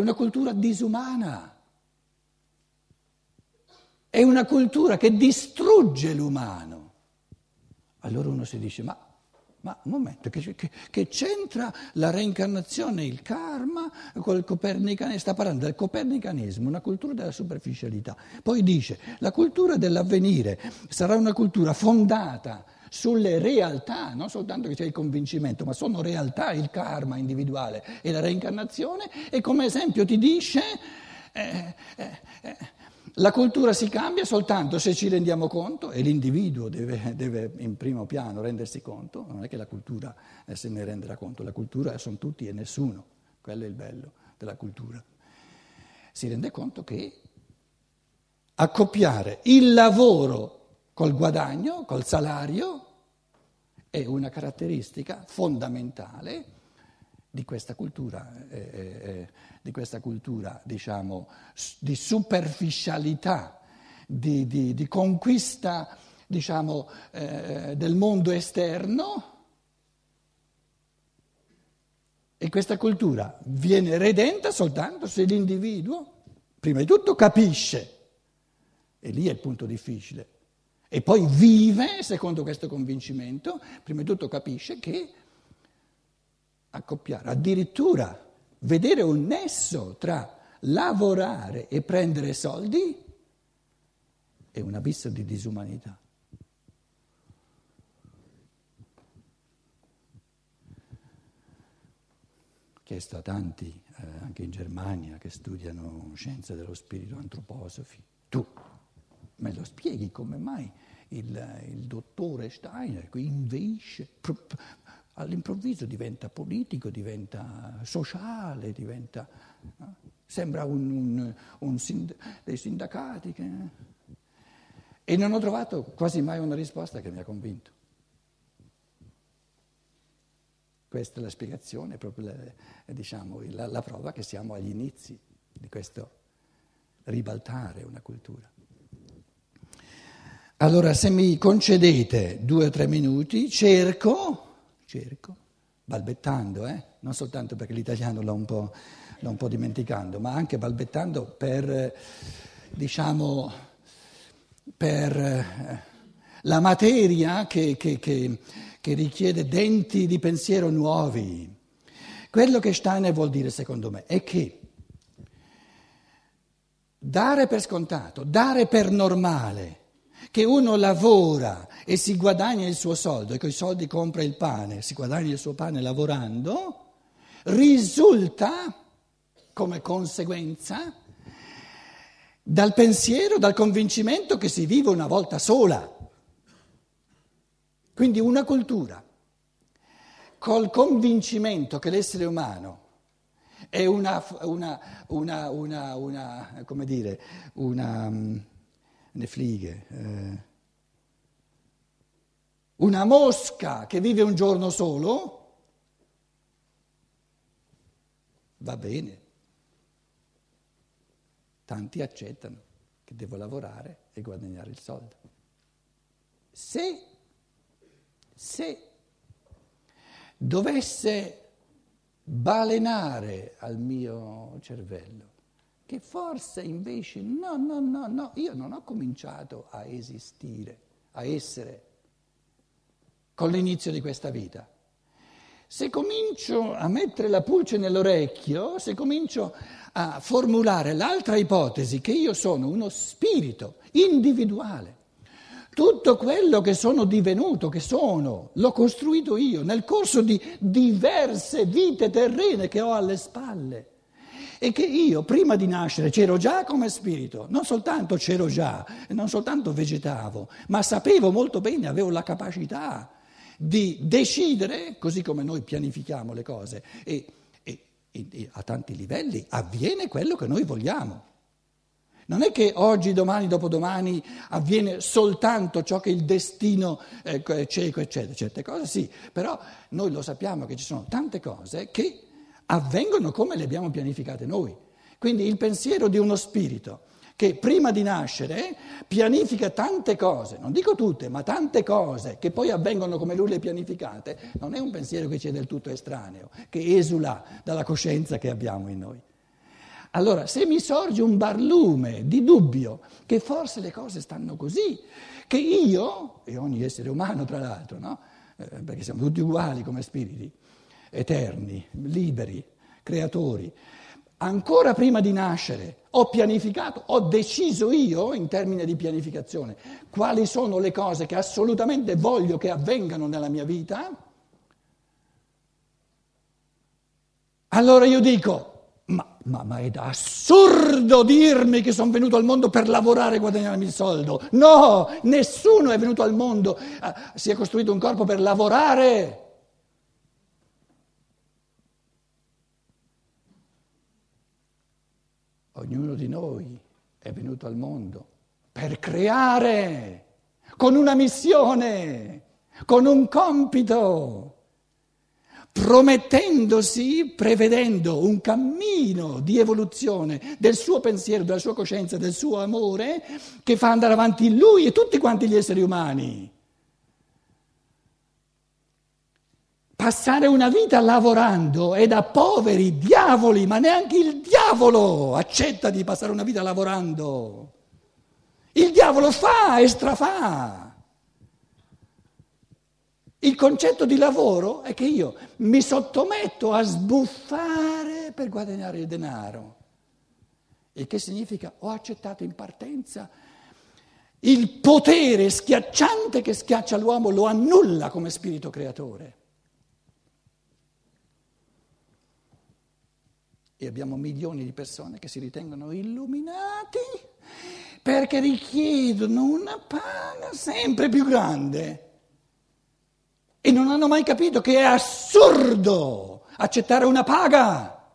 una cultura disumana, è una cultura che distrugge l'umano. Allora uno si dice, ma un momento, che c'entra la reincarnazione, il karma, col copernicanesimo? Sta parlando del copernicanesimo, una cultura della superficialità. Poi dice, la cultura dell'avvenire sarà una cultura fondata sulle realtà, non soltanto che c'è il convincimento, ma sono realtà, il karma individuale e la reincarnazione, e come esempio ti dice... la cultura si cambia soltanto se ci rendiamo conto, e l'individuo deve in primo piano rendersi conto, non è che la cultura se ne renderà conto, la cultura sono tutti e nessuno, quello è il bello della cultura. Si rende conto che accoppiare il lavoro col guadagno, col salario, è una caratteristica fondamentale di questa cultura, diciamo, di superficialità, di conquista, diciamo, del mondo esterno, e questa cultura viene redenta soltanto se l'individuo, prima di tutto, capisce, e lì è il punto difficile, e poi vive secondo questo convincimento, prima di tutto capisce che accoppiare, addirittura vedere un nesso tra lavorare e prendere soldi è un abisso di disumanità. Ho chiesto a tanti, anche in Germania, che studiano scienze dello spirito, antroposofi, tu me lo spieghi come mai il dottore Steiner qui invece... all'improvviso diventa politico, diventa sociale, diventa, no? Sembra dei sindacati. E non ho trovato quasi mai una risposta che mi ha convinto. Questa è la spiegazione, proprio la prova che siamo agli inizi di questo ribaltare una cultura. Allora, se mi concedete 2 o 3 minuti, cerco, balbettando, non soltanto perché l'italiano l'ho un po' dimenticando, ma anche balbettando per la materia che richiede denti di pensiero nuovi. Quello che Steiner vuol dire, secondo me, è che dare per scontato, dare per normale, che uno lavora e si guadagna il suo soldo, e con i soldi compra il pane, si guadagna il suo pane lavorando, risulta come conseguenza dal pensiero, dal convincimento che si vive una volta sola. Quindi una cultura col convincimento che l'essere umano è una come dire, una... ne flighe, una mosca che vive un giorno solo, va bene. Tanti accettano che devo lavorare e guadagnare il soldo. Se dovesse balenare al mio cervello che forse invece no, io non ho cominciato a esistere, a essere con l'inizio di questa vita. Se comincio a mettere la pulce nell'orecchio, se comincio a formulare l'altra ipotesi che io sono uno spirito individuale, tutto quello che sono divenuto, che sono, l'ho costruito io nel corso di diverse vite terrene che ho alle spalle. E che io prima di nascere c'ero già come spirito, non soltanto c'ero già, non soltanto vegetavo, ma sapevo molto bene, avevo la capacità di decidere, così come noi pianifichiamo le cose, e a tanti livelli avviene quello che noi vogliamo. Non è che oggi, domani, dopodomani avviene soltanto ciò che il destino cieco, eccetera, certe cose sì, però noi lo sappiamo che ci sono tante cose che avvengono come le abbiamo pianificate noi. Quindi il pensiero di uno spirito che prima di nascere pianifica tante cose, non dico tutte, ma tante cose che poi avvengono come lui le pianificate, non è un pensiero che ci è del tutto estraneo, che esula dalla coscienza che abbiamo in noi. Allora, se mi sorge un barlume di dubbio che forse le cose stanno così, che io, e ogni essere umano tra l'altro, no? Perché siamo tutti uguali come spiriti, eterni, liberi, creatori, ancora prima di nascere ho pianificato, ho deciso io in termini di pianificazione quali sono le cose che assolutamente voglio che avvengano nella mia vita, allora io dico, ma è assurdo dirmi che sono venuto al mondo per lavorare e guadagnarmi il soldo. No, nessuno è venuto al mondo, si è costruito un corpo per lavorare. Ognuno di noi è venuto al mondo per creare, con una missione, con un compito, promettendosi, prevedendo un cammino di evoluzione del suo pensiero, della sua coscienza, del suo amore, che fa andare avanti lui e tutti quanti gli esseri umani. Passare una vita lavorando è da poveri diavoli, ma neanche il diavolo accetta di passare una vita lavorando. Il diavolo fa e strafà. Il concetto di lavoro è che io mi sottometto a sbuffare per guadagnare il denaro. Il che significa ho accettato in partenza il potere schiacciante che schiaccia l'uomo, lo annulla come spirito creatore. E abbiamo milioni di persone che si ritengono illuminati perché richiedono una paga sempre più grande e non hanno mai capito che è assurdo accettare una paga,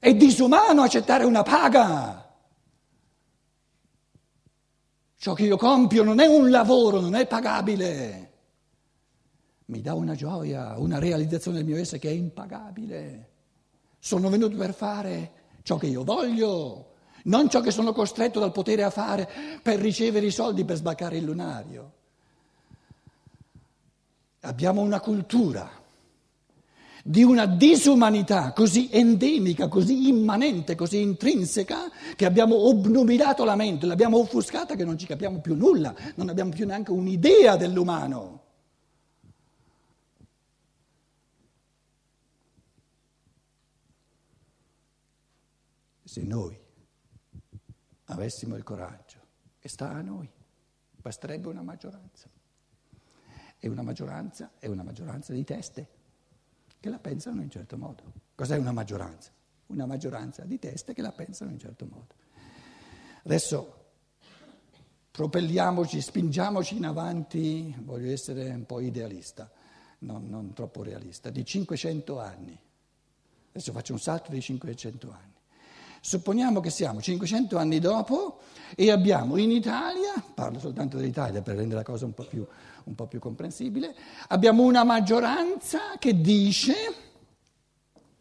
è disumano accettare una paga. Ciò che io compio non è un lavoro, non è pagabile, mi dà una gioia, una realizzazione del mio essere che è impagabile. Sono venuto per fare ciò che io voglio, non ciò che sono costretto dal potere a fare per ricevere i soldi per sbarcare il lunario. Abbiamo una cultura di una disumanità così endemica, così immanente, così intrinseca, che abbiamo obnubilato la mente, l'abbiamo offuscata che non ci capiamo più nulla, non abbiamo più neanche un'idea dell'umano. Se noi avessimo il coraggio, e sta a noi, basterebbe una maggioranza. E una maggioranza è una maggioranza di teste che la pensano in un certo modo. Cos'è una maggioranza? Una maggioranza di teste che la pensano in un certo modo. Adesso propelliamoci, spingiamoci in avanti, voglio essere un po' idealista, non troppo realista, di 500 anni. Adesso faccio un salto di 500 anni. Supponiamo che siamo 500 anni dopo e abbiamo in Italia, parlo soltanto dell'Italia per rendere la cosa un po' più comprensibile, abbiamo una maggioranza che dice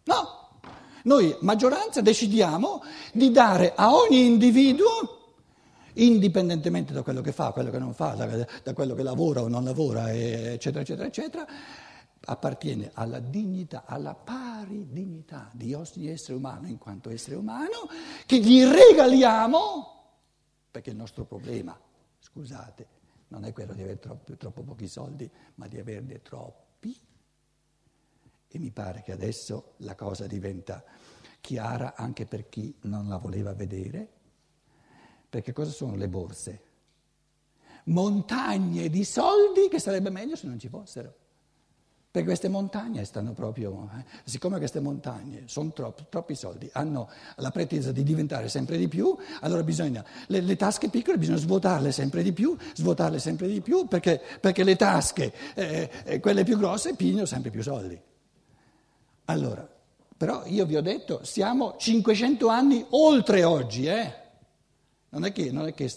no, noi maggioranza decidiamo di dare a ogni individuo, indipendentemente da quello che fa, quello che non fa, da quello che lavora o non lavora, eccetera, eccetera, eccetera, appartiene alla dignità, alla pari dignità di ogni essere umano in quanto essere umano, che gli regaliamo, perché il nostro problema, scusate, non è quello di avere troppo pochi soldi, ma di averne troppi. E mi pare che adesso la cosa diventa chiara anche per chi non la voleva vedere, perché cosa sono le borse? Montagne di soldi che sarebbe meglio se non ci fossero. Perché queste montagne stanno proprio, siccome queste montagne sono troppi soldi, hanno la pretesa di diventare sempre di più, allora bisogna, le tasche piccole bisogna svuotarle sempre di più, perché le tasche, quelle più grosse, pigliano sempre più soldi. Allora, però io vi ho detto, siamo 500 anni oltre oggi, non è che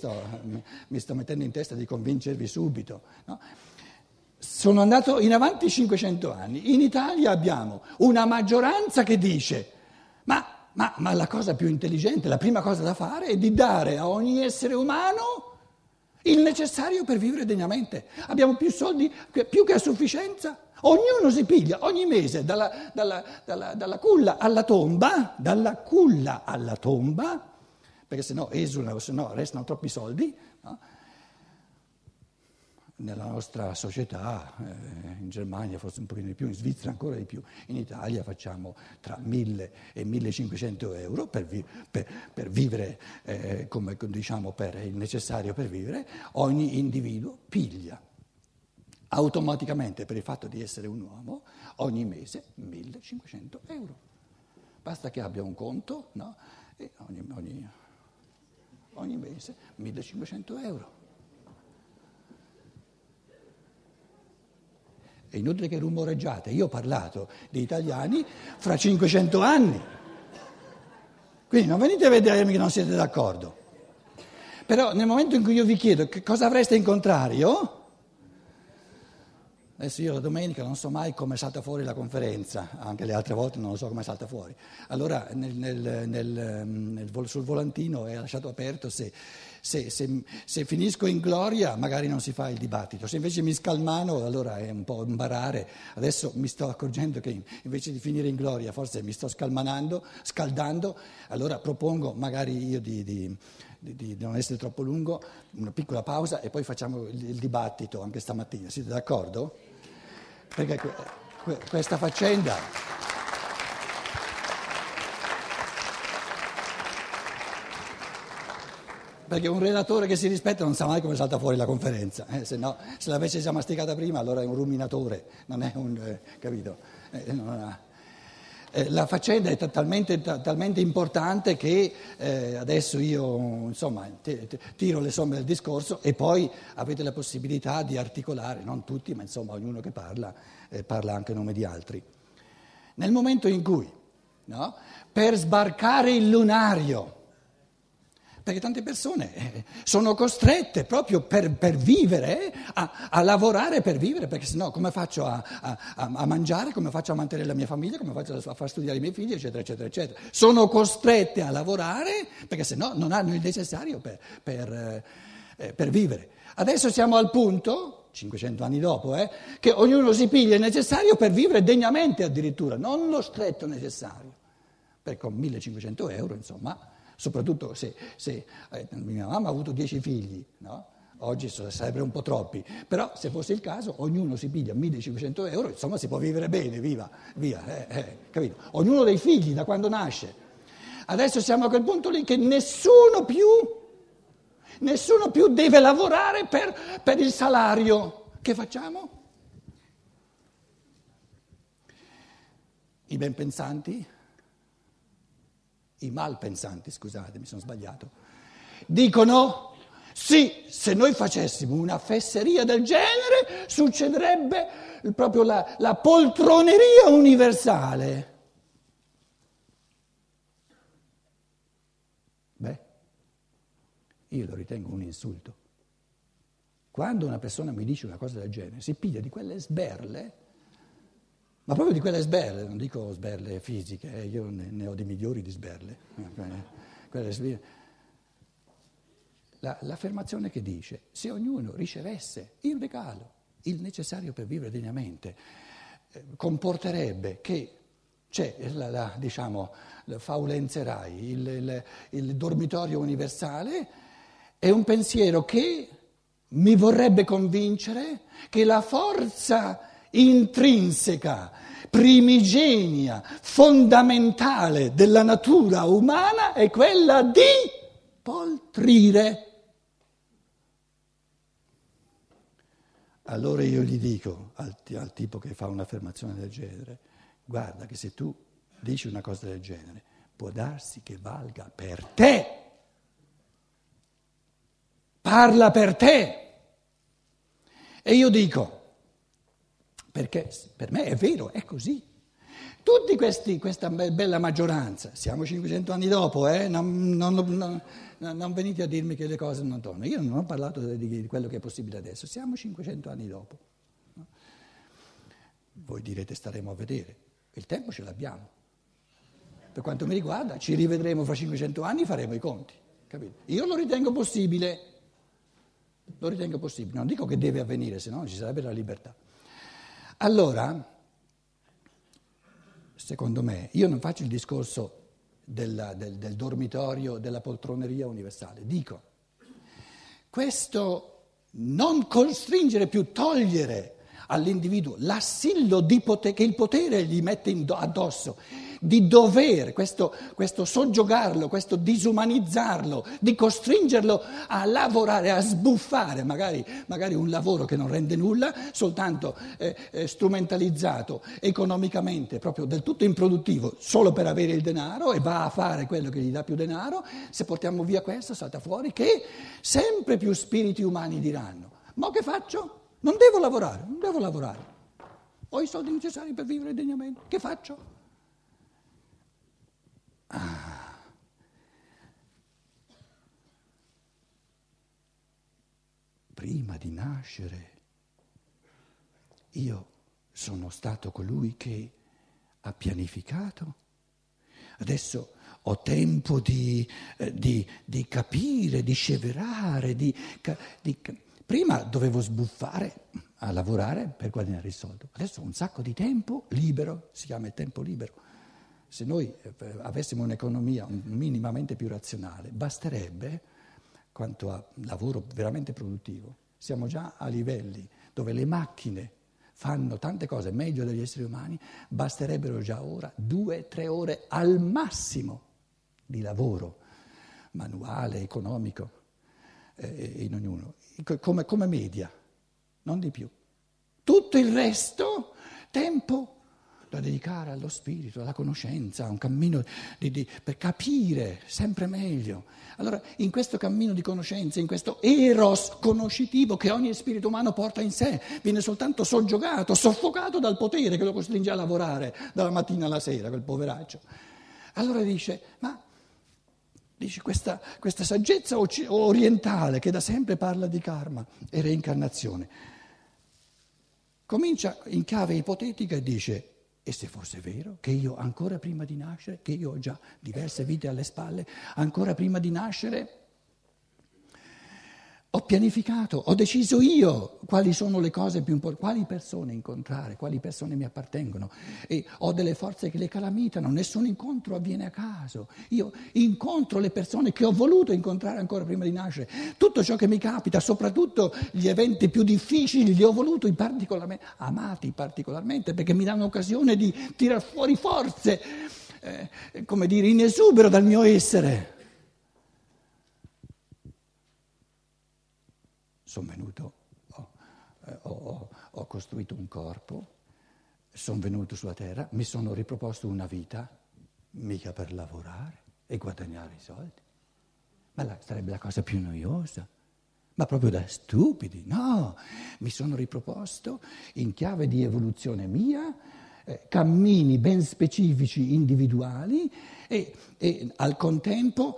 mi sto mettendo in testa di convincervi subito, no? Sono andato in avanti 500 anni, in Italia abbiamo una maggioranza che dice ma la cosa più intelligente, la prima cosa da fare è di dare a ogni essere umano il necessario per vivere degnamente. Abbiamo più soldi, più che a sufficienza. Ognuno si piglia ogni mese dalla culla alla tomba, perché sennò esulano, sennò restano troppi soldi, no? Nella nostra società, in Germania forse un pochino di più, in Svizzera ancora di più, in Italia facciamo tra 1.000 e 1.500 euro per vivere, come diciamo, per il necessario per vivere. Ogni individuo piglia automaticamente, per il fatto di essere un uomo, ogni mese 1.500 euro. Basta che abbia un conto, no? E ogni mese 1.500 euro. È inutile che rumoreggiate, io ho parlato di italiani fra 500 anni, quindi non venite a vedermi che non siete d'accordo. Però nel momento in cui io vi chiedo che cosa avreste in contrario, adesso io la domenica non so mai come salta fuori la conferenza, anche le altre volte non lo so come salta fuori, allora sul volantino è lasciato aperto se finisco in gloria magari non si fa il dibattito, se invece mi scalmano allora è un po' imbarare. Adesso mi sto accorgendo che invece di finire in gloria forse mi sto scaldando, allora propongo magari io di non essere troppo lungo, una piccola pausa e poi facciamo il dibattito anche stamattina, siete d'accordo? Perché questa faccenda perché un relatore che si rispetta non sa mai come salta fuori la conferenza, se no, se l'avesse già masticata prima allora è un ruminatore, non è un capito? Non ha. La faccenda è talmente importante che adesso io insomma tiro le somme del discorso e poi avete la possibilità di articolare, non tutti, ma insomma ognuno che parla anche a nome di altri. Nel momento in cui, no, per sbarcare il lunario, perché tante persone sono costrette proprio per vivere, a lavorare per vivere, perché sennò come faccio a mangiare, come faccio a mantenere la mia famiglia, come faccio a far studiare i miei figli, eccetera, eccetera, eccetera. Sono costrette a lavorare perché sennò non hanno il necessario per vivere. Adesso siamo al punto, 500 anni dopo, che ognuno si piglia il necessario per vivere degnamente addirittura, non lo stretto necessario, perché con 1.500 euro, insomma... Soprattutto se mia mamma ha avuto 10 figli, no? Oggi sarebbero un po' troppi, però se fosse il caso ognuno si piglia 1.500 euro, insomma si può vivere bene, capito? Ognuno dei figli da quando nasce. Adesso siamo a quel punto lì che nessuno più deve lavorare per il salario. Che facciamo? I ben pensanti? I malpensanti, scusate, mi sono sbagliato, dicono sì, se noi facessimo una fesseria del genere succederebbe proprio la poltroneria universale. Beh, io lo ritengo un insulto. Quando una persona mi dice una cosa del genere, si piglia di quelle sberle, ma proprio di quelle sberle, non dico sberle fisiche, io ne ho di migliori di sberle. L'affermazione che dice, se ognuno ricevesse il regalo, il necessario per vivere degnamente, comporterebbe che c'è la faulenzerai, il dormitorio universale, è un pensiero che mi vorrebbe convincere che la forza intrinseca, primigenia, fondamentale della natura umana è quella di poltrire. Allora io gli dico al tipo che fa un'affermazione del genere, guarda che se tu dici una cosa del genere può darsi che valga per te, parla per te. E io dico, perché per me è vero, è così. Tutti questa bella maggioranza, siamo 500 anni dopo, non venite a dirmi che le cose non tornano. Io non ho parlato di quello che è possibile adesso, siamo 500 anni dopo. Voi direte staremo a vedere, il tempo ce l'abbiamo. Per quanto mi riguarda ci rivedremo fra 500 anni, faremo i conti, capito? Io lo ritengo possibile. Lo ritengo possibile, non dico che deve avvenire, se no ci sarebbe la libertà. Allora, secondo me, io non faccio il discorso del dormitorio, della poltroneria universale, dico, questo non costringere più, togliere all'individuo l'assillo di potere, che il potere gli mette addosso, di dovere, questo soggiogarlo, questo disumanizzarlo, di costringerlo a lavorare, a sbuffare, magari un lavoro che non rende nulla, soltanto strumentalizzato economicamente, proprio del tutto improduttivo, solo per avere il denaro, e va a fare quello che gli dà più denaro. Se portiamo via questo, salta fuori che sempre più spiriti umani diranno: ma che faccio? Non devo lavorare, non devo lavorare. Ho i soldi necessari per vivere degnamente. Che faccio? Ah. Prima di nascere io sono stato colui che ha pianificato. Adesso ho tempo di capire, di sceverare, prima dovevo sbuffare a lavorare per guadagnare il soldo. Adesso ho un sacco di tempo libero, si chiama il tempo libero. Se noi avessimo un'economia minimamente più razionale, basterebbe, quanto a lavoro veramente produttivo, siamo già a livelli dove le macchine fanno tante cose meglio degli esseri umani, basterebbero già ora 2-3 ore al massimo di lavoro manuale, economico, in ognuno, come media, non di più. Tutto il resto, tempo da dedicare allo spirito, alla conoscenza, a un cammino per capire sempre meglio. Allora, in questo cammino di conoscenza, in questo eros conoscitivo che ogni spirito umano porta in sé, viene soltanto soggiogato, soffocato dal potere che lo costringe a lavorare dalla mattina alla sera, quel poveraccio. Allora dice, questa saggezza orientale che da sempre parla di karma e reincarnazione, comincia in chiave ipotetica e dice: e se fosse vero che io ancora prima di nascere, che io ho già diverse vite alle spalle, ancora prima di nascere ho pianificato, ho deciso io quali sono le cose più importanti, quali persone incontrare, quali persone mi appartengono, e ho delle forze che le calamitano, nessun incontro avviene a caso, io incontro le persone che ho voluto incontrare ancora prima di nascere, tutto ciò che mi capita, soprattutto gli eventi più difficili, li ho voluto amati particolarmente, perché mi danno occasione di tirar fuori forze, in esubero dal mio essere. Sono venuto, ho costruito un corpo, sono venuto sulla terra, mi sono riproposto una vita, mica per lavorare e guadagnare i soldi. Ma sarebbe la cosa più noiosa, ma proprio da stupidi. No, mi sono riproposto in chiave di evoluzione mia, cammini ben specifici, individuali, e al contempo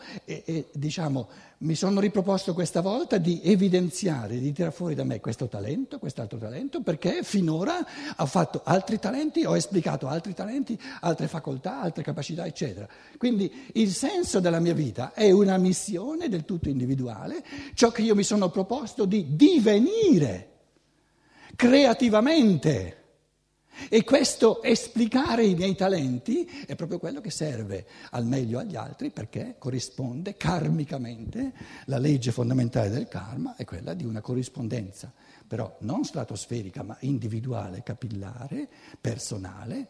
mi sono riproposto questa volta di evidenziare, di tirare fuori da me questo talento, quest'altro talento, perché finora ho fatto altri talenti, ho esplicato altri talenti, altre facoltà, altre capacità, eccetera. Quindi il senso della mia vita è una missione del tutto individuale, ciò che io mi sono proposto di divenire creativamente. E questo esplicare i miei talenti è proprio quello che serve al meglio agli altri, perché corrisponde karmicamente. La legge fondamentale del karma è quella di una corrispondenza, però non stratosferica, ma individuale, capillare, personale,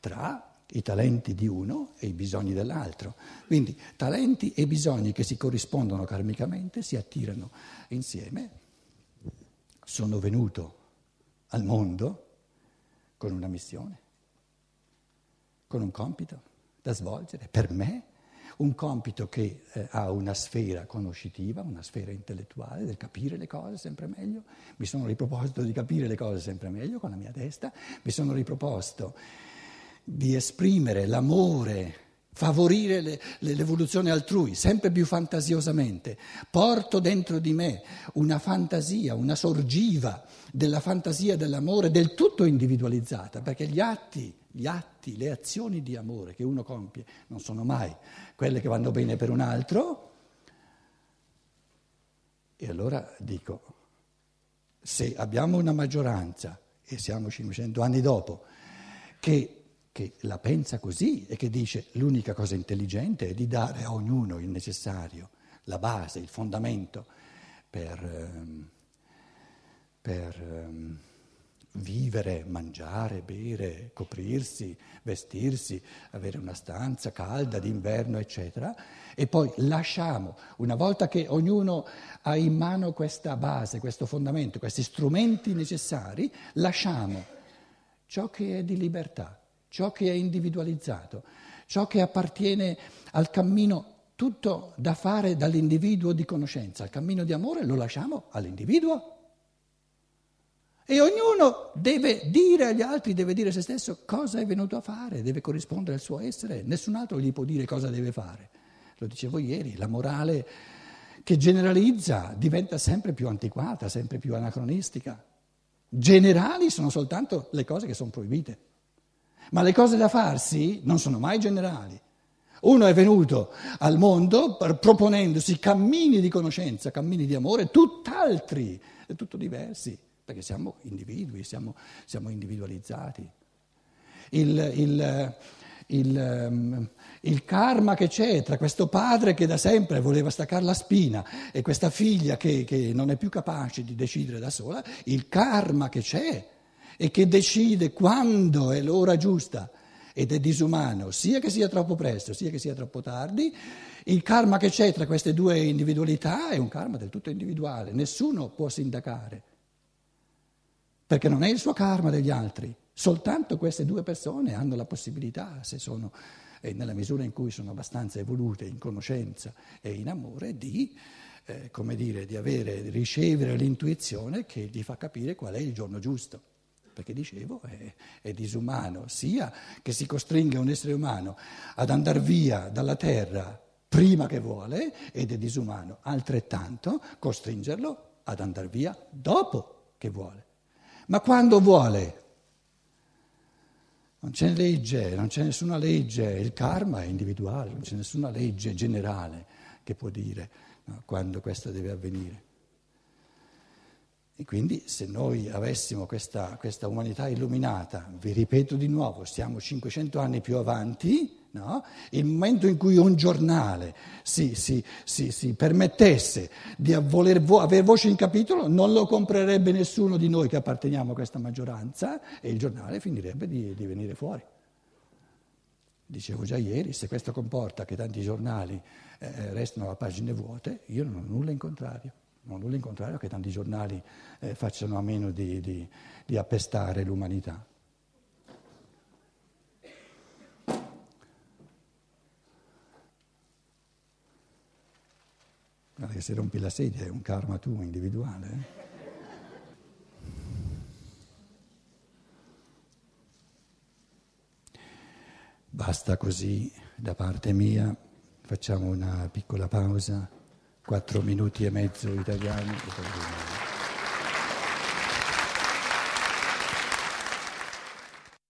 tra i talenti di uno e i bisogni dell'altro. Quindi talenti e bisogni che si corrispondono karmicamente si attirano insieme. Sono venuto al mondo con una missione, con un compito da svolgere, per me, un compito che ha una sfera conoscitiva, una sfera intellettuale, del capire le cose sempre meglio. Mi sono riproposto di capire le cose sempre meglio con la mia testa, mi sono riproposto di esprimere l'amore, favorire l'evoluzione altrui, sempre più fantasiosamente. Porto dentro di me una fantasia, una sorgiva della fantasia dell'amore del tutto individualizzata, perché gli atti, le azioni di amore che uno compie non sono mai quelle che vanno bene per un altro, E allora dico, se abbiamo una maggioranza, e siamo 500 anni dopo, che la pensa così e che dice l'unica cosa intelligente è di dare a ognuno il necessario, la base, il fondamento per vivere, mangiare, bere, coprirsi, vestirsi, avere una stanza calda d'inverno, eccetera, e poi lasciamo, una volta che ognuno ha in mano questa base, questo fondamento, questi strumenti necessari, lasciamo ciò che è di libertà, ciò che è individualizzato, ciò che appartiene al cammino, tutto da fare dall'individuo di conoscenza, il cammino di amore lo lasciamo all'individuo. E ognuno deve dire agli altri, deve dire a se stesso cosa è venuto a fare, deve corrispondere al suo essere, nessun altro gli può dire cosa deve fare. Lo dicevo ieri, la morale che generalizza diventa sempre più antiquata, sempre più anacronistica. Generali sono soltanto le cose che sono proibite, ma le cose da farsi non sono mai generali. Uno è venuto al mondo proponendosi cammini di conoscenza, cammini di amore, tutt'altri, tutto diversi. Perché siamo individui, siamo individualizzati. Il karma che c'è tra questo padre che da sempre voleva staccare la spina e questa figlia che non è più capace di decidere da sola, il karma che c'è e che decide quando è l'ora giusta ed è disumano, sia che sia troppo presto, sia che sia troppo tardi, il karma che c'è tra queste due individualità è un karma del tutto individuale, nessuno può sindacare. Perché non è il suo karma degli altri, soltanto queste due persone hanno la possibilità, se sono, nella misura in cui sono abbastanza evolute in conoscenza e in amore, di ricevere l'intuizione che gli fa capire qual è il giorno giusto. Perché dicevo, è disumano, sia che si costringa un essere umano ad andare via dalla terra prima che vuole, ed è disumano altrettanto costringerlo ad andare via dopo che vuole. Ma quando vuole? Non c'è legge, non c'è nessuna legge, il karma è individuale, non c'è nessuna legge generale che può dire no, quando questo deve avvenire. E quindi se noi avessimo questa umanità illuminata, vi ripeto di nuovo, siamo 500 anni più avanti, no? Il momento in cui un giornale si permettesse di avere voce in capitolo non lo comprerebbe nessuno di noi che apparteniamo a questa maggioranza e il giornale finirebbe di venire fuori. Dicevo già ieri, se questo comporta che tanti giornali restano a pagine vuote, io non ho nulla in contrario. Non ho nulla in contrario che tanti giornali facciano a meno di appestare l'umanità. Guarda che se rompi la sedia è un karma tuo individuale. Basta così da parte mia, facciamo una piccola pausa, 4 minuti e mezzo italiani.